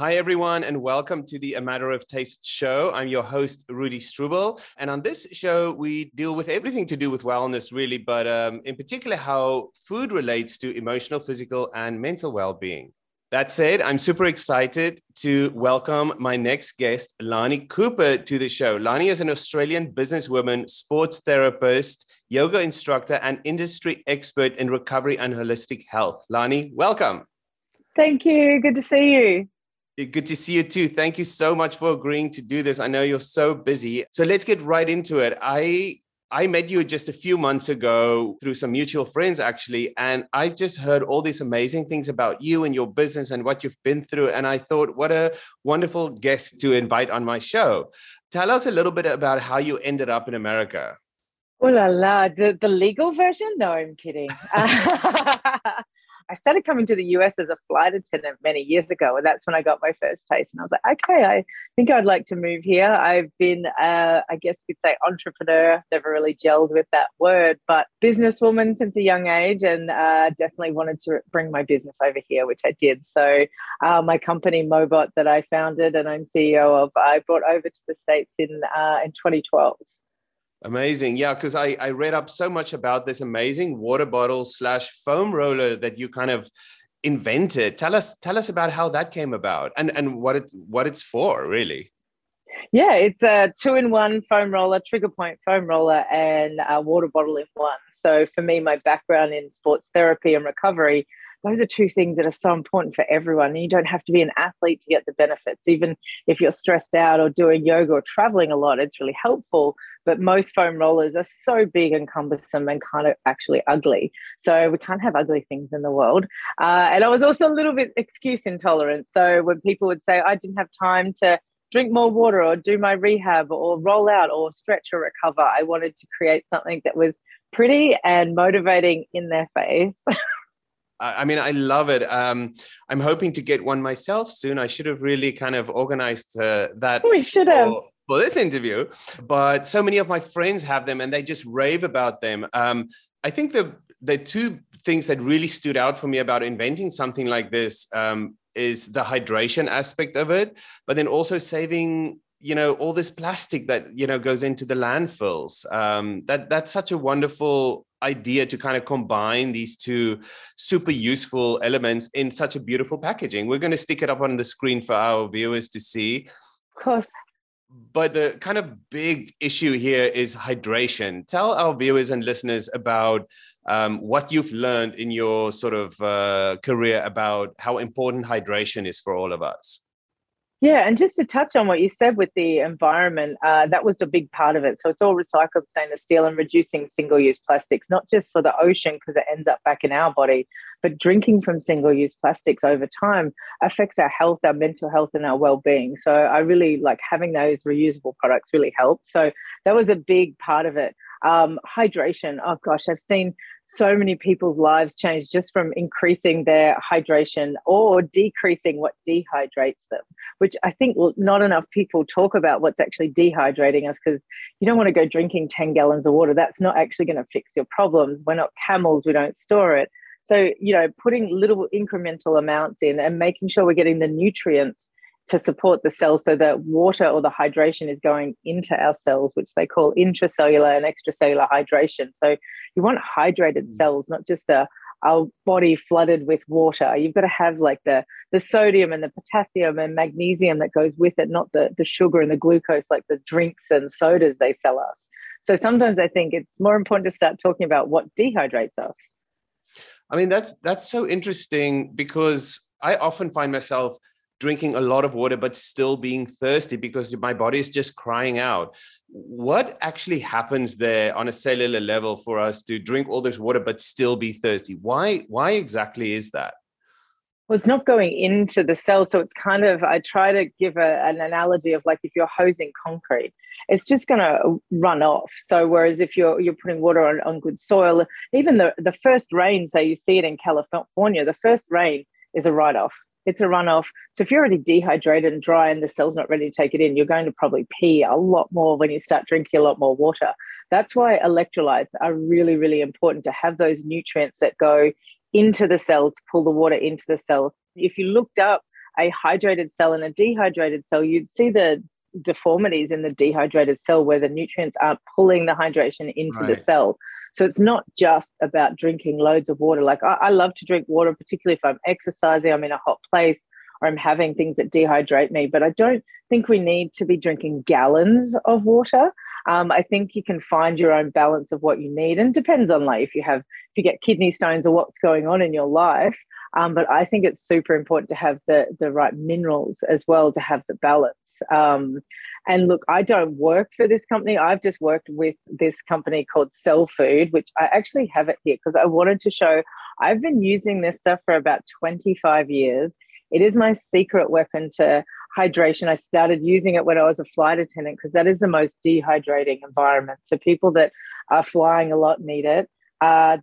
Hi everyone, and welcome to the A Matter of Taste show. I'm your host, Rudi Stroebel. And on this show, we deal with everything to do with wellness really, but in particular, how food relates to emotional, physical, and mental well-being. That said, I'm super excited to welcome my next guest, Lani Cooper, to the show. Lani is an Australian businesswoman, sports therapist, yoga instructor, and industry expert in recovery and holistic health. Lani, welcome. Thank you. Good to see you. Good to see you too. Thank you so much for agreeing to do this. I know you're so busy. So let's get right into it. I met you just a few months ago through some mutual friends, actually. And I've just heard all these amazing things about you and your business and what you've been through. And I thought, what a wonderful guest to invite on my show. Tell us a little bit about how you ended up in America. Oh la la, the legal version? No, I'm kidding. I started coming to the US as a flight attendant many years ago, and that's when I got my first taste. And I was like, okay, I think I'd like to move here. I've been, I guess you could say entrepreneur, never really gelled with that word, but businesswoman since a young age, and definitely wanted to bring my business over here, which I did. So my company, Mobot, that I founded and I'm CEO of, I brought over to the States in 2012. Amazing. Yeah, because I read up so much about this amazing water bottle / foam roller that you kind of invented. Tell us about how that came about and what it's for, really. Yeah, it's a 2-in-1 foam roller, trigger point foam roller, and a water bottle in one. So for me, my background in sports therapy and recovery, those are two things that are so important for everyone. And you don't have to be an athlete to get the benefits. Even if you're stressed out or doing yoga or traveling a lot, it's really helpful. But most foam rollers are so big and cumbersome and kind of actually ugly. So we can't have ugly things in the world. And I was also a little bit excuse intolerant. So when people would say, I didn't have time to drink more water or do my rehab or roll out or stretch or recover, I wanted to create something that was pretty and motivating in their face. I mean, I love it. I'm hoping to get one myself soon. I should have really kind of organized that. We should have. For this interview, but so many of my friends have them and they just rave about them. I think the two things that really stood out for me about inventing something like this is the hydration aspect of it, but then also saving, you know, all this plastic that, you know, goes into the landfills. That's such a wonderful idea to kind of combine these two super useful elements in such a beautiful packaging. We're going to stick it up on the screen for our viewers to see. Of course. But the kind of big issue here is hydration. Tell our viewers and listeners about what you've learned in your sort of career about how important hydration is for all of us. Yeah, and just to touch on what you said with the environment, that was a big part of it. So it's all recycled stainless steel and reducing single-use plastics, not just for the ocean because it ends up back in our body, but drinking from single-use plastics over time affects our health, our mental health, and our well-being. So I really like having those reusable products really help. So that was a big part of it. Hydration. Oh gosh, I've seen so many people's lives change just from increasing their hydration or decreasing what dehydrates them, which I think not enough people talk about what's actually dehydrating us, because you don't want to go drinking 10 gallons of water. That's not actually going to fix your problems. We're not camels. We don't store it. So, you know, putting little incremental amounts in and making sure we're getting the nutrients to support the cells so that water or the hydration is going into our cells, which they call intracellular and extracellular hydration. So you want hydrated cells, not just our body flooded with water. You've got to have like the sodium and the potassium and magnesium that goes with it, not the sugar and the glucose like the drinks and sodas they sell us. So sometimes I think it's more important to start talking about what dehydrates us. I mean, that's so interesting, because I often find myself drinking a lot of water, but still being thirsty because my body is just crying out. What actually happens there on a cellular level for us to drink all this water, but still be thirsty? Why exactly is that? Well, it's not going into the cell. So it's kind of, I try to give an analogy of like if you're hosing concrete, it's just going to run off. So whereas if you're putting water on good soil, even the first rain, so you see it in California, the first rain is a write-off. It's a runoff. So if you're already dehydrated and dry and the cell's not ready to take it in, you're going to probably pee a lot more when you start drinking a lot more water. That's why electrolytes are really, really important, to have those nutrients that go into the cell to pull the water into the cell. If you looked up a hydrated cell and a dehydrated cell, you'd see the deformities in the dehydrated cell where the nutrients aren't pulling the hydration into the cell. So it's not just about drinking loads of water. Like I love to drink water, particularly if I'm exercising, I'm in a hot place, or I'm having things that dehydrate me. But I don't think we need to be drinking gallons of water. I think you can find your own balance of what you need, and depends on like if you get kidney stones or what's going on in your life. But I think it's super important to have the right minerals as well, to have the balance. And look, I don't work for this company. I've just worked with this company called Cell Food, which I actually have it here because I wanted to show I've been using this stuff for about 25 years. It is my secret weapon to hydration. I started using it when I was a flight attendant because that is the most dehydrating environment. So people that are flying a lot need it.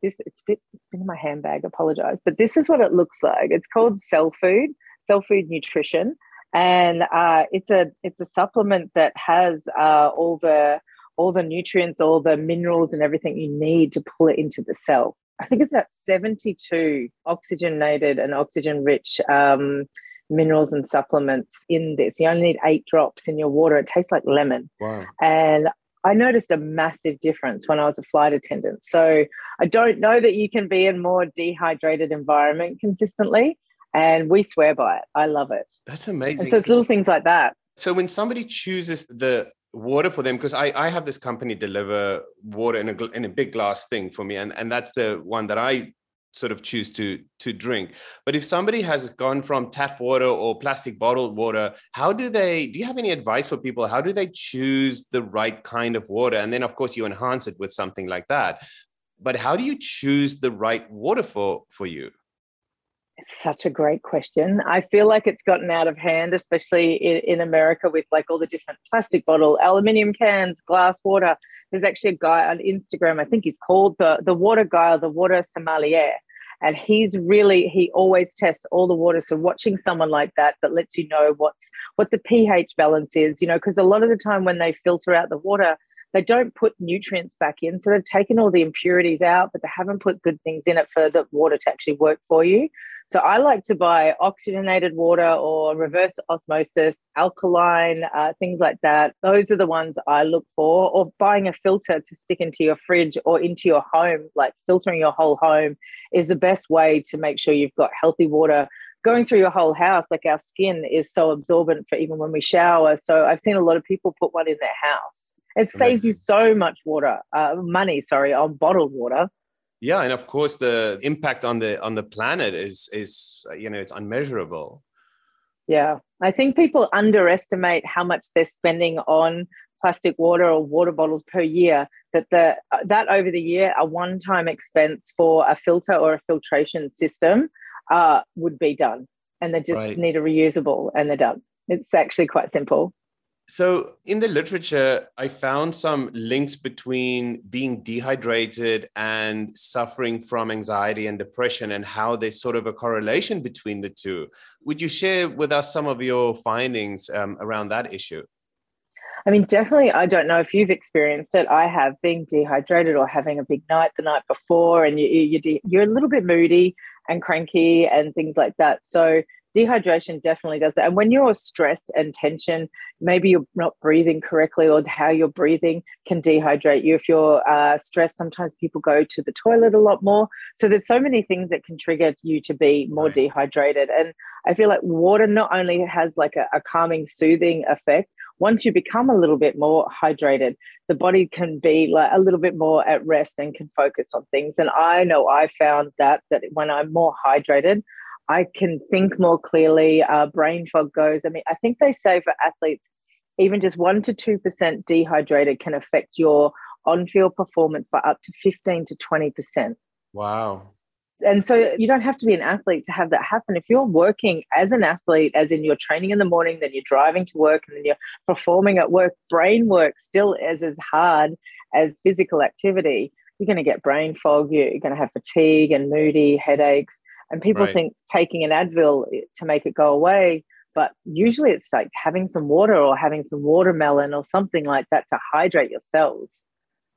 It's in my handbag, apologize. But this is what it looks like. It's called Cell Food Nutrition. And it's a supplement that has all the nutrients, all the minerals and everything you need to pull it into the cell. I think it's about 72 oxygenated and oxygen-rich minerals and supplements in this. You only need 8 drops in your water. It tastes like lemon. Wow. And I noticed a massive difference when I was a flight attendant. So I don't know that you can be in more dehydrated environment consistently, and we swear by it. I love it. That's amazing. And so it's little things like that. So when somebody chooses the water for them, because I have this company deliver water in a big glass thing for me, and that's the one that I sort of choose to drink. But if somebody has gone from tap water or plastic bottled water, do you have any advice for people? How do they choose the right kind of water? And then of course you enhance it with something like that, but how do you choose the right water for you? It's such a great question. I feel like it's gotten out of hand, especially in America with like all the different plastic bottle, aluminium cans, glass water. There's actually a guy on Instagram, I think he's called the water guy or the water sommelier. And he always tests all the water. So watching someone like that lets you know what the pH balance is, you know, because a lot of the time when they filter out the water, they don't put nutrients back in. So they've taken all the impurities out, but they haven't put good things in it for the water to actually work for you. So I like to buy oxygenated water or reverse osmosis, alkaline, things like that. Those are the ones I look for, or buying a filter to stick into your fridge or into your home. Like filtering your whole home is the best way to make sure you've got healthy water going through your whole house. Like our skin is so absorbent for even when we shower. So I've seen a lot of people put one in their house. It saves you so much money, on bottled water. Yeah, and of course the impact on the planet is it's unmeasurable. Yeah, I think people underestimate how much they're spending on plastic water or water bottles per year. That over the year, a one-time expense for a filter or a filtration system would be done, and they just need a reusable, and they're done. It's actually quite simple. So in the literature, I found some links between being dehydrated and suffering from anxiety and depression, and how there's sort of a correlation between the two. Would you share with us some of your findings around that issue? I mean, definitely, I don't know if you've experienced it. I have, being dehydrated or having a big night the night before, and you're a little bit moody and cranky and things like that. So dehydration definitely does that. And when you're stressed and tension, maybe you're not breathing correctly, or how you're breathing can dehydrate you. If you're stressed, sometimes people go to the toilet a lot more. So there's so many things that can trigger you to be more dehydrated. And I feel like water not only has like a calming, soothing effect. Once you become a little bit more hydrated, the body can be like a little bit more at rest and can focus on things. And I know I found that when I'm more hydrated, I can think more clearly, brain fog goes. I mean, I think they say for athletes, even just 1% to 2% dehydrated can affect your on-field performance by up to 15 to 20%. Wow. And so you don't have to be an athlete to have that happen. If you're working as an athlete, as in you're training in the morning, then you're driving to work, and then you're performing at work, brain work still is as hard as physical activity. You're going to get brain fog, you're going to have fatigue and moody headaches. And people think taking an Advil to make it go away, but usually it's like having some water or having some watermelon or something like that to hydrate your cells.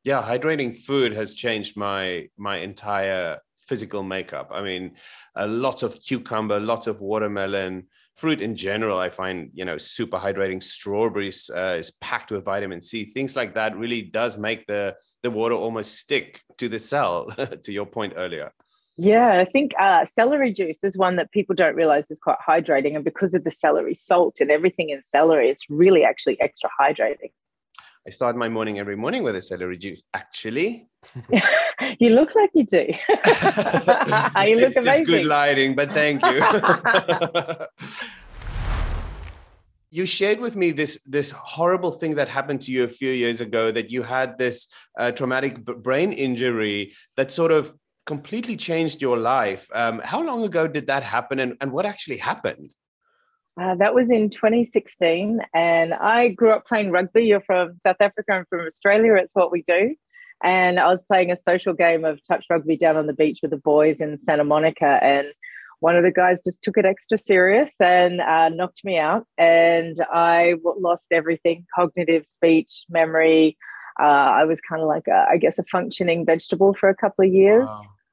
Yeah, hydrating food has changed my entire physical makeup. I mean, lots of cucumber, lots of watermelon, fruit in general, I find, you know, super hydrating. Strawberries is packed with vitamin C. Things like that really does make the water almost stick to the cell, to your point earlier. Yeah, I think celery juice is one that people don't realize is quite hydrating. And because of the celery salt and everything in celery, it's really actually extra hydrating. I start my morning every morning with a celery juice, actually. You look like you do. You look amazing. Just good lighting, but thank you. You shared with me this horrible thing that happened to you a few years ago, that you had this traumatic brain injury that sort of completely changed your life. How long ago did that happen, and what actually happened? That was in 2016, and I grew up playing rugby. You're from South Africa, I'm from Australia. It's what we do. And I was playing a social game of touch rugby down on the beach with the boys in Santa Monica, and one of the guys just took it extra serious and knocked me out, and I lost everything: cognitive, speech, memory. I was kind of like, a functioning vegetable for a couple of years.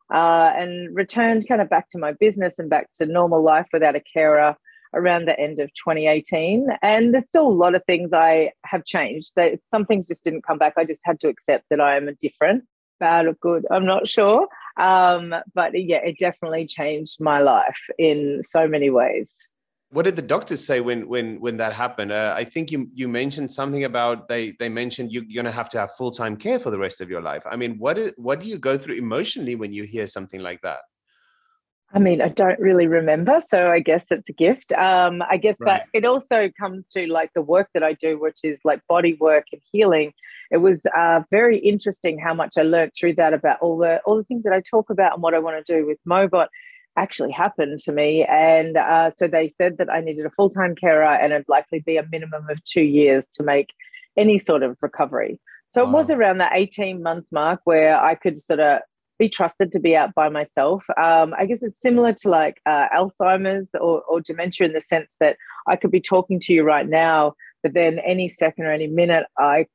Wow. And returned kind of back to my business and back to normal life without a carer around the end of 2018. And there's still a lot of things I have changed. Some things just didn't come back. I just had to accept that I am different, bad or good, I'm not sure. But yeah, it definitely changed my life in so many ways. What did the doctors say when that happened? I think you mentioned something about they mentioned you're going to have full-time care for the rest of your life. I mean, what do you go through emotionally when you hear something like that? I mean, I don't really remember, so I guess it's a gift. I guess right. That it also comes to like the work that I do, which is like body work and healing. It was very interesting how much I learned through that about all the things that I talk about and what I want to do with Mobot actually happened to me. And so they said that I needed a full-time carer, and it'd likely be a minimum of 2 years to make any sort of recovery. So wow. It was around the 18-month mark where I could sort of be trusted to be out by myself. I guess it's similar to like Alzheimer's or dementia, in the sense that I could be talking to you right now, but then any second or any minute, the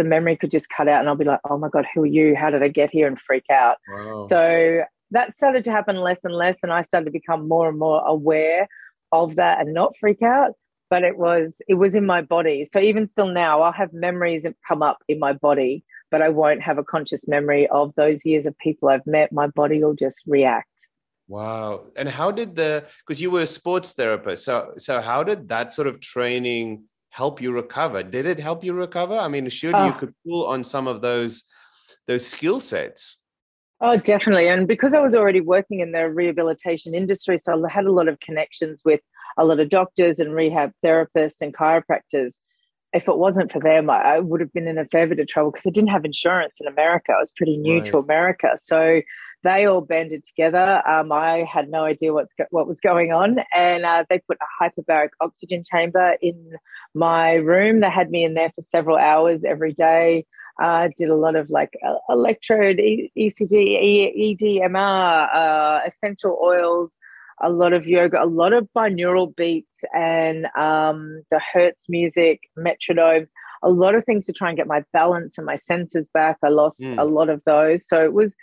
memory could just cut out, and I'll be like, oh my God, who are you? How did I get here? And freak out. Wow. So that started to happen less and less, and I started to become more and more aware of that and not freak out. But it was in my body. So even still now, I'll have memories that come up in my body, but I won't have a conscious memory of those years of people I've met. My body will just react. Wow. And how did because you were a sports therapist, so how did that sort of training help you recover? Did it help you recover? I mean, surely you could pull on some of those skill sets. Oh, definitely. And because I was already working in the rehabilitation industry, so I had a lot of connections with a lot of doctors and rehab therapists and chiropractors. If it wasn't for them, I would have been in a fair bit of trouble because I didn't have insurance in America. I was pretty new to America. So they all banded together. I had no idea what was going on. And they put a hyperbaric oxygen chamber in my room. They had me in there for several hours every day. I did a lot of like electrode, ECG, EDMR, essential oils, a lot of yoga, a lot of binaural beats and the Hertz music, metronomes, a lot of things to try and get my balance and my senses back. I lost a lot of those. So it was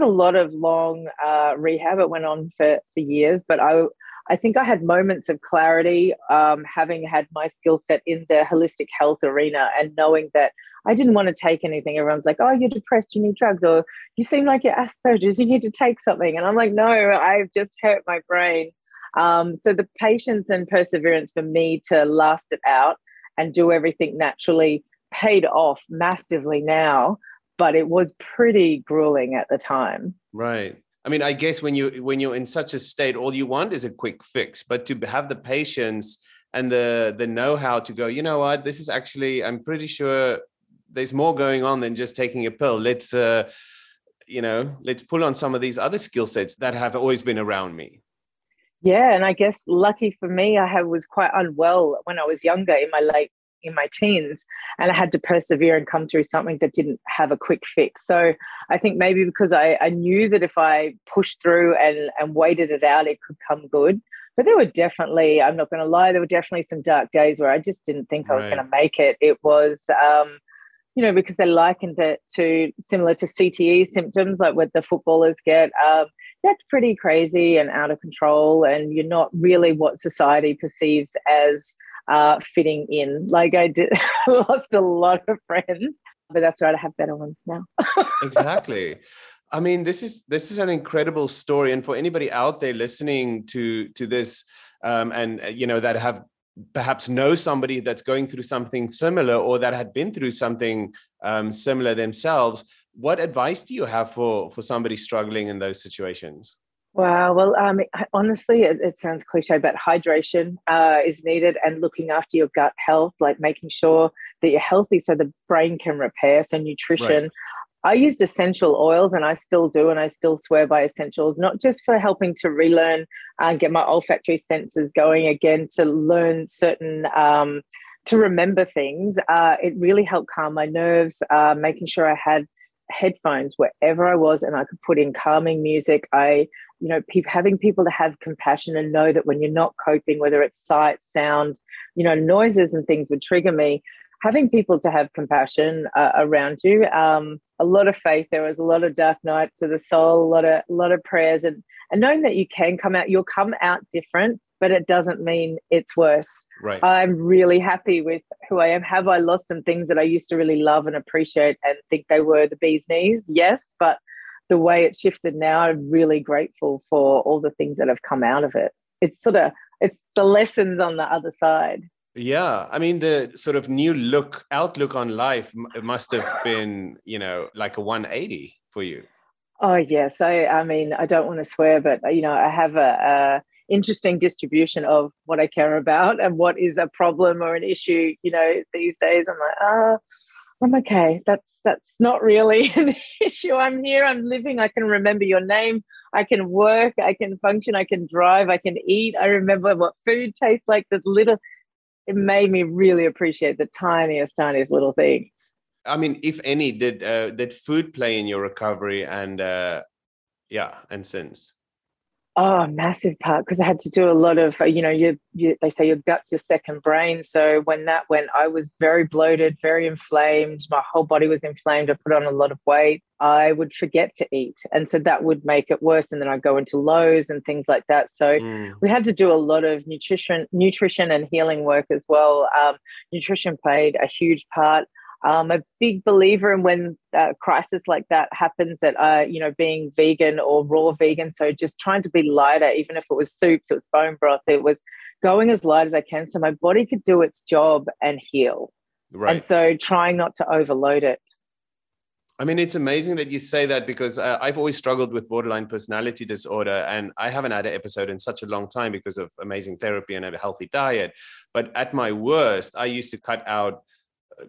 a lot of long rehab. It went on for years, but I think I had moments of clarity, having had my skill set in the holistic health arena and knowing that I didn't want to take anything. Everyone's like, oh, you're depressed, you need drugs, or you seem like you're Asperger's, you need to take something. And I'm like, no, I've just hurt my brain. So the patience and perseverance for me to last it out and do everything naturally paid off massively now, but it was pretty grueling at the time. Right. I mean, I guess when you're in such a state, all you want is a quick fix, but to have the patience and the know-how to go, you know what, this is actually, I'm pretty sure there's more going on than just taking a pill. Let's pull on some of these other skill sets that have always been around me. Yeah. And I guess lucky for me, was quite unwell when I was younger in my teens, and I had to persevere and come through something that didn't have a quick fix. So I think maybe because I knew that if I pushed through and waited it out, it could come good. But there were definitely, I'm not going to lie, there were definitely some dark days where I just didn't think I was going to make it. It was, because they likened it to similar to CTE symptoms, like what the footballers get. that's pretty crazy and out of control, and you're not really what society perceives as fitting in. Like I did, lost a lot of friends, but that's right, I have better ones now. Exactly. I mean, this is an incredible story. And for anybody out there listening to this, and you know, that have perhaps know somebody that's going through something similar, or that had been through something similar themselves, what advice do you have for somebody struggling in those situations? Wow. Well, honestly, it sounds cliche, but hydration is needed, and looking after your gut health, like making sure that you're healthy so the brain can repair. So nutrition. Right. I used essential oils, and I still do, and I still swear by essentials, not just for helping to relearn and get my olfactory senses going again, to learn certain to remember things. It really helped calm my nerves, making sure I had headphones wherever I was, and I could put in calming music. Having people to have compassion and know that when you're not coping, whether it's sight, sound, noises and things would trigger me, having people to have compassion around you. A lot of faith. There was a lot of dark nights of the soul, a lot of prayers, and knowing that you can come out, you'll come out different, but it doesn't mean it's worse. Right. I'm really happy with who I am. Have I lost some things that I used to really love and appreciate and think they were the bee's knees? Yes, but the way it's shifted now, I'm really grateful for all the things that have come out of it. It's the lessons on the other side. Yeah. I mean, the sort of new outlook on life must have been, like a 180 for you. Oh, yes. I mean, I don't want to swear, but, I have a interesting distribution of what I care about and what is a problem or an issue. These days I'm like, I'm okay. That's not really an issue. I'm here. I'm living. I can remember your name. I can work. I can function. I can drive. I can eat. I remember what food tastes like. It made me really appreciate the tiniest little things. I mean, if any, did food play in your recovery and since? Oh, massive part, because I had to do a lot of, they say your gut's your second brain. So when that went, I was very bloated, very inflamed. My whole body was inflamed. I put on a lot of weight. I would forget to eat. And so that would make it worse. And then I'd go into lows and things like that. So we had to do a lot of nutrition and healing work as well. Nutrition played a huge part. I'm a big believer in when a crisis like that happens, that, being vegan or raw vegan, so just trying to be lighter, even if it was soups, it was bone broth, it was going as light as I can so my body could do its job and heal. Right. And so trying not to overload it. I mean, it's amazing that you say that, because I've always struggled with borderline personality disorder, and I haven't had an episode in such a long time because of amazing therapy and a healthy diet. But at my worst, I used to cut out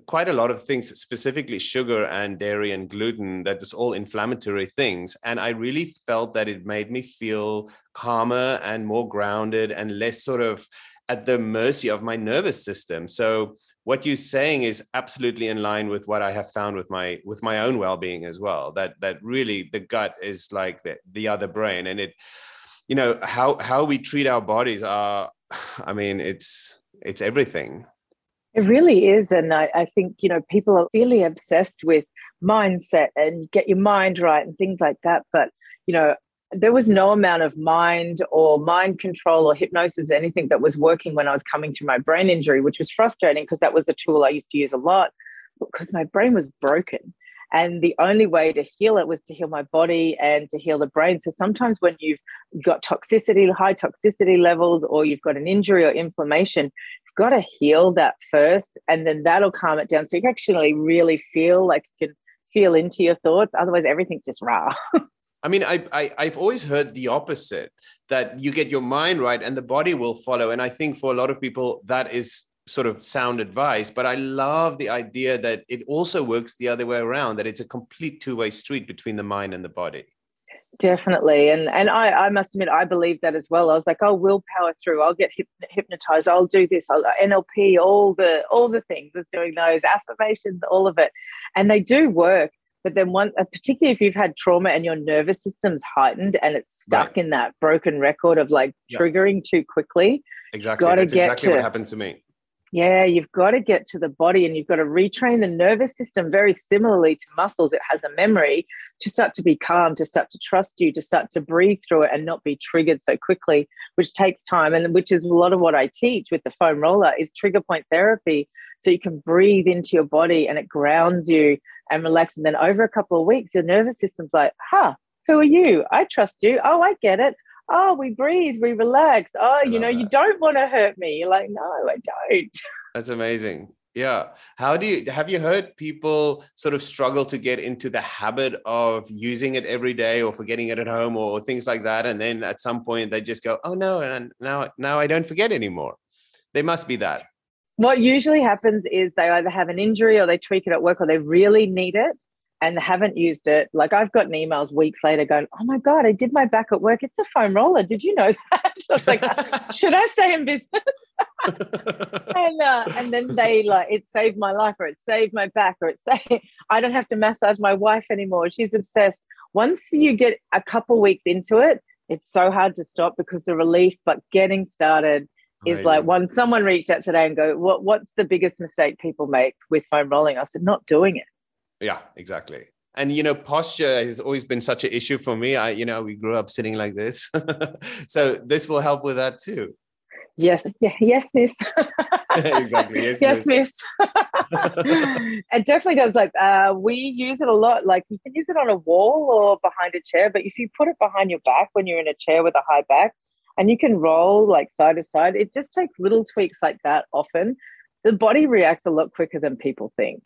quite a lot of things, specifically sugar and dairy and gluten. That was all inflammatory things. And I really felt that it made me feel calmer and more grounded and less sort of at the mercy of my nervous system. So what you're saying is absolutely in line with what I have found with my own well-being as well, that really the gut is like the other brain, and it, how we treat our bodies are, I mean, it's everything. It really is. And I think, people are really obsessed with mindset and get your mind right and things like that. But, there was no amount of mind or mind control or hypnosis, anything that was working when I was coming through my brain injury, which was frustrating because that was a tool I used to use a lot, because my brain was broken. And the only way to heal it was to heal my body and to heal the brain. So sometimes when you've got toxicity, high toxicity levels, or you've got an injury or inflammation, you've got to heal that first, and then that'll calm it down. So you can actually really feel like you can feel into your thoughts. Otherwise, everything's just raw. I mean, I've always heard the opposite, that you get your mind right and the body will follow. And I think for a lot of people, that is sort of sound advice, but I love the idea that it also works the other way around, that it's a complete two-way street between the mind and the body. Definitely. And I must admit, I believe that as well. I was like, oh, we'll power through. I'll get hypnotized. I'll do this. I'll NLP, all the things. I was doing those affirmations, all of it. And they do work. But then particularly if you've had trauma and your nervous system's heightened and it's stuck right in that broken record of triggering too quickly. Exactly. That's exactly what happened to me. Yeah, you've got to get to the body and you've got to retrain the nervous system very similarly to muscles. It has a memory to start to be calm, to start to trust you, to start to breathe through it and not be triggered so quickly, which takes time, and which is a lot of what I teach with the foam roller is trigger point therapy. So you can breathe into your body and it grounds you and relax. And then over a couple of weeks, your nervous system's like, huh, who are you? I trust you. Oh, I get it. Oh, we breathe, we relax. Oh, you know, you don't want to hurt me. You're like, no, I don't. That's amazing. Yeah. How do you, have you heard people sort of struggle to get into the habit of using it every day or forgetting it at home or things like that? And then at some point they just go, oh no, and now I don't forget anymore. They must be that. What usually happens is they either have an injury or they tweak it at work or they really need it and haven't used it. Like I've gotten emails weeks later going, oh my God, I did my back at work. It's a foam roller. Did you know that? I was like, should I stay in business? and then they like, it saved my life or it saved my back or it saved, I don't have to massage my wife anymore. She's obsessed. Once you get a couple weeks into it, it's so hard to stop because the relief, but getting started is like when someone reached out today and go, what's the biggest mistake people make with foam rolling? I said, not doing it. Yeah, exactly. And, you know, posture has always been such an issue for me. We grew up sitting like this. So this will help with that too. Yes. Yeah, yes, miss. Exactly. Yes, miss. It definitely does. Like we use it a lot. Like you can use it on a wall or behind a chair, but if you put it behind your back when you're in a chair with a high back and you can roll like side to side, it just takes little tweaks like that often. The body reacts a lot quicker than people think.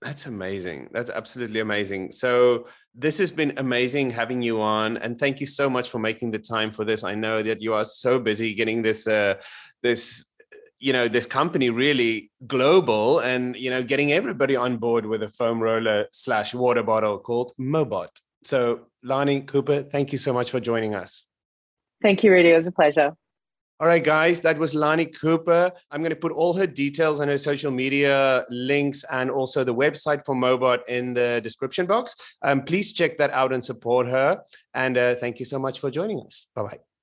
That's amazing. That's absolutely amazing. So this has been amazing having you on, and thank you so much for making the time for this. I know that you are so busy getting this, this company really global and, you know, getting everybody on board with a foam roller / water bottle called Mobot. So Lani Cooper, thank you so much for joining us. Thank you, Rudi. It was a pleasure. All right, guys, that was Lani Cooper. I'm going to put all her details and her social media links and also the website for Mobot in the description box. Please check that out and support her. And thank you so much for joining us. Bye-bye.